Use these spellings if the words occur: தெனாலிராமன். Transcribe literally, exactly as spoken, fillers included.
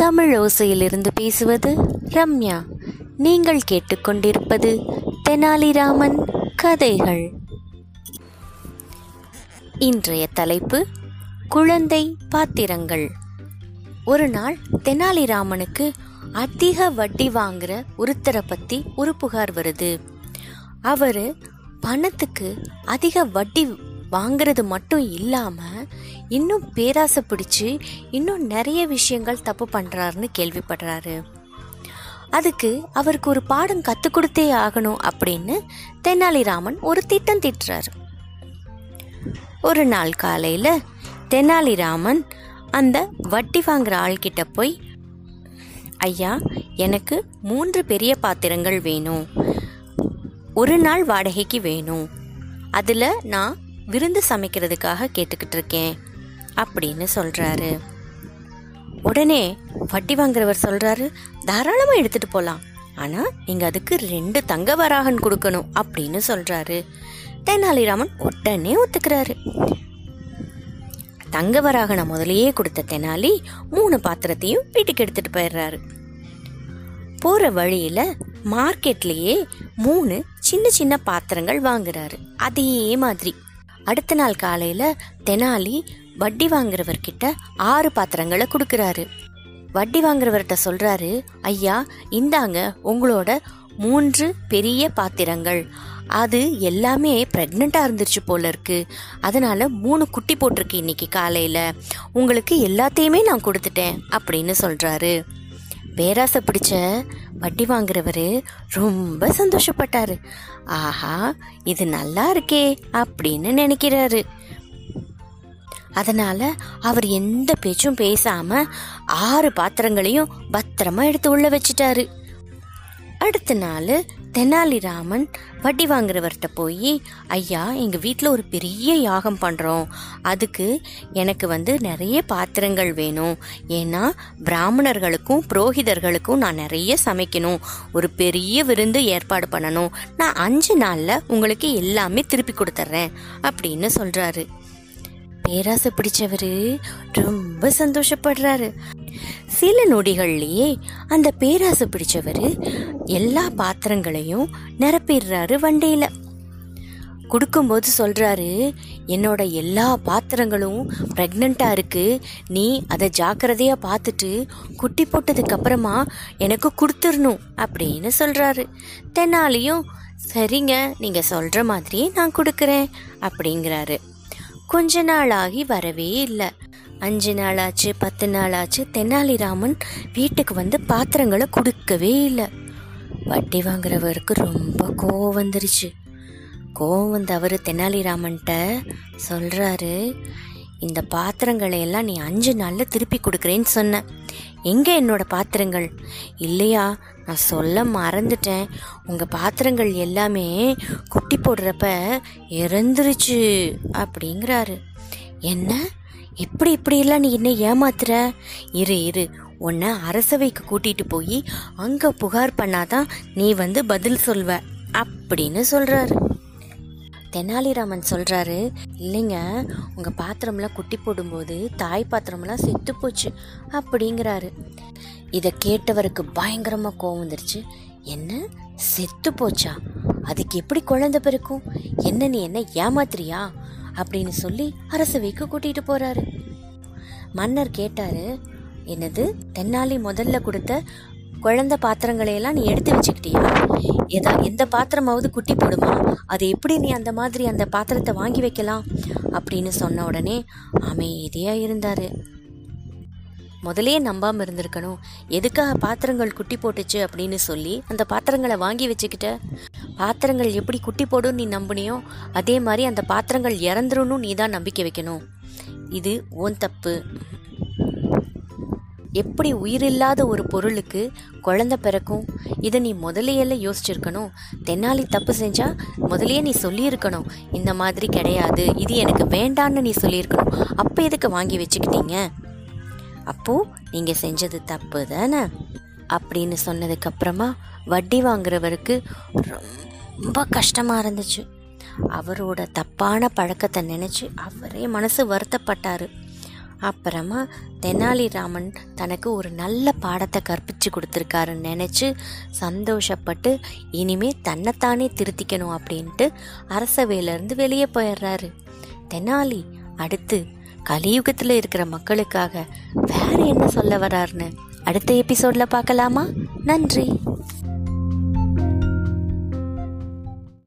தமிழ் ஓசையிலிருந்து பேசுவது ரம்யா. நீங்கள் கேட்டுக்கொண்டிருப்பது தெனாலிராமன் கதைகள். இன்றைய தலைப்பு குழந்தை பாத்திரங்கள். ஒரு நாள் தெனாலிராமனுக்கு அதிக வட்டி வாங்குற ஒருத்தரை பற்றி ஒரு புகார் வருது. அவர் பணத்துக்கு அதிக வட்டி வாங்கிறது மட்டும் இல்லாமல் இன்னும் பேராசை பிடிச்சி இன்னும் நிறைய விஷயங்கள் தப்பு பண்ணுறாருன்னு கேள்விப்படுறாரு. அதுக்கு அவருக்கு ஒரு பாடம் கற்றுக் கொடுத்தே ஆகணும் அப்படின்னு தெனாலிராமன் ஒரு திட்டம் தீட்டுறாரு. ஒரு நாள் காலையில் தெனாலிராமன் அந்த வட்டி வாங்குற ஆள்கிட்ட போய், ஐயா, எனக்கு மூன்று பெரிய பாத்திரங்கள் வேணும், ஒரு நாள் வாடகைக்கு வேணும், அதில் நான் விருந்து சமைக்கிறதுக்காக கேட்டுக்கிட்டு இருக்கேன் அப்படின்னு சொல்கிறாரு. உடனே வட்டி வாங்குறவர் சொல்கிறாரு, தாராளமாக எடுத்துகிட்டு போகலாம், ஆனால் நீங்கள் அதுக்கு ரெண்டு தங்க வராகன் கொடுக்கணும் அப்படின்னு சொல்கிறாரு. தெனாலிராமன் உடனே ஒத்துக்கிறாரு. தங்க வராகனை முதலையே கொடுத்த தெனாலி மூணு பாத்திரத்தையும் வீட்டுக்கு எடுத்துகிட்டு போயிடுறாரு. போகிற வழியில் மார்க்கெட்லேயே மூணு சின்ன சின்ன பாத்திரங்கள் வாங்குறாரு. அதே மாதிரி அடுத்த நாள் காலையில் தெனாலி வட்டி வாங்குறவர்கிட்ட ஆறு பாத்திரங்களை கொடுக்குறாரு. வட்டி வாங்குறவர்கிட்ட சொல்கிறாரு, ஐயா, இந்தாங்க உங்களோட மூன்று பெரிய பாத்திரங்கள், அது எல்லாமே ப்ரெக்னெண்ட்டாக இருந்துருச்சு போல இருக்குது, அதனால் மூணு குட்டி போட்டிருக்கு இன்னைக்கு காலையில், உங்களுக்கு எல்லாத்தையுமே நான் கொடுத்துட்டேன் அப்படின்னு சொல்கிறாரு. பேராசை பிடிச்ச வட்டி வாங்குறவர் ரொம்ப சந்தோஷப்பட்டார். ஆஹா, இது நல்லா இருக்கே அப்படின்னு நினைக்கிறாரு. அதனால் அவர் எந்த பேச்சும் பேசாமல் ஆறு பாத்திரங்களையும் பத்திரமா எடுத்து உள்ள வச்சிட்டாரு. அடுத்த நாள் தெனாலிராமன் வட்டி வாங்குறவர்கிட்ட போய், ஐயா, எங்கள் வீட்டில் ஒரு பெரிய யாகம் பண்ணுறோம், அதுக்கு எனக்கு வந்து நிறைய பாத்திரங்கள் வேணும், ஏன்னா பிராமணர்களுக்கும் புரோகிதர்களுக்கும் நான் நிறைய சமைக்கணும், ஒரு பெரிய விருந்து ஏற்பாடு பண்ணணும், நான் அஞ்சு நாளில் உங்களுக்கு எல்லாமே திருப்பி கொடுத்துட்றேன் அப்படின்னு சொல்கிறாரு. பேராசை பிடிச்சவர் ரொம்ப சந்தோஷப்படுறாரு. சில நொடிகள்லேயே அந்த பேராசை பிடிச்சவர் எல்லா பாத்திரங்களையும் நிரப்பிடுறாரு. வண்டியில் கொடுக்கும்போது சொல்கிறாரு, என்னோட எல்லா பாத்திரங்களும் ப்ரெக்னெண்ட்டாக இருக்குது, நீ அதை ஜாக்கிரதையாக பார்த்துட்டு குட்டி போட்டதுக்கப்புறமா எனக்கு கொடுத்துடணும் அப்படின்னு சொல்கிறாரு. தெனாலியும், சரிங்க, நீங்கள் சொல்கிற மாதிரியே நான் கொடுக்குறேன் அப்படிங்கிறாரு. கொஞ்ச நாள் ஆகி வரவே இல்லை. அஞ்சு நாள் ஆச்சு, பத்து நாள் ஆச்சு, தெனாலிராமன் வீட்டுக்கு வந்து பாத்திரங்களை கொடுக்கவே இல்லை. வட்டி வாங்குறவருக்கு ரொம்ப கோவம் வந்துருச்சு. கோவம் வந்து அவர் தெனாலிராமன்கிட்ட சொல்கிறாரு, இந்த பாத்திரங்களை எல்லாம் நீ அஞ்சு நாளில் திருப்பி கொடுக்குறேன்னு சொன்ன, எங்கே என்னோடய பாத்திரங்கள்? இல்லையா, நான் சொல்ல மறந்துட்டேன், உங்கள் பாத்திரங்கள் எல்லாமே குட்டி போடுறப்ப இறந்துருச்சு அப்படிங்கிறாரு. என்ன, எப்படி இப்படியெல்லாம் நீ என்ன ஏமாத்துற? இரு இரு உன்னை அரசவைக்கு கூட்டிகிட்டு போய் அங்கே புகார் பண்ணாதான் நீ வந்து பதில் சொல்வ அப்படின்னு சொல்கிறாரு. தெனாலிராமன் சொல்கிறாரு, இல்லைங்க, உங்கள் பாத்திரம்லாம் குட்டி போடும்போது தாய் பாத்திரம்லாம் செத்து போச்சு அப்படிங்கிறாரு. இதை கேட்டவருக்கு பயங்கரமாக கோவம் வந்துருச்சு. என்ன, செத்து போச்சா? அதுக்கு எப்படி குழந்தை பிறக்கும்? என்ன, நீ என்ன ஏமாத்துறியா அப்படின்னு சொல்லி அரசவைக்கு கூட்டிகிட்டு போகிறாரு. மன்னர் கேட்டார், என்னது, தெனாலி முதல்ல கொடுத்த குழந்தை பாத்திரங்களையெல்லாம் நீ எடுத்து வச்சுக்கிட்டியா? எதா எந்த பாத்திரமாவது குட்டி போடுமா? அது எப்படி நீ அந்த மாதிரி அந்த பாத்திரத்தை வாங்கி வைக்கலாம் அப்படின்னு சொன்ன உடனே அமைதியாக இருந்தார். முதலே நம்பாமல் இருந்திருக்கணும், எதுக்காக பாத்திரங்கள் குட்டி போட்டுச்சு அப்படின்னு சொல்லி அந்த பாத்திரங்களை வாங்கி வச்சுக்கிட்ட? பாத்திரங்கள் எப்படி குட்டி போடும் நீ நம்பினியோ அதே மாதிரி அந்த பாத்திரங்கள் இறந்துருன்னு நீ தான் நம்பிக்கை வைக்கணும். இது உன் தப்பு. எப்படி உயிரில்லாத ஒரு பொருளுக்கு குழந்தை பிறக்கும்? இதை நீ முதலையெல்லாம் யோசிச்சிருக்கணும். தெனாலி தப்பு செஞ்சால் முதலையே நீ சொல்லியிருக்கணும், இந்த மாதிரி கிடையாது, இது எனக்கு வேண்டான்னு நீ சொல்லியிருக்கணும். அப்போ எதுக்கு வாங்கி வச்சுக்கிட்டீங்க? அப்போது நீங்கள் செஞ்சது தப்பு தானே அப்படின்னு சொன்னதுக்கப்புறமா வட்டி வாங்குறவருக்கு ரொம்ப கஷ்டமாக இருந்துச்சு. அவரோட தப்பான பழக்கத்தை நினச்சி அவரே மனசு வருத்தப்பட்டார். அப்புறமா தெனாலிராமன் தனக்கு ஒரு நல்ல பாடத்தை கற்பிச்சு கொடுத்துருக்காருன்னு நினச்சி சந்தோஷப்பட்டு இனிமேல் தன்னைத்தானே திருத்திக்கணும் அப்படின்ட்டு அரசவையிலேருந்து வெளியே போயிடுறாரு. தெனாலி அடுத்து கலியுகத்தில் இருக்கிற மக்களுக்காக வேறு என்ன சொல்ல வர்றாருன்னு அடுத்த எபிசோடில் பார்க்கலாமா? நன்றி.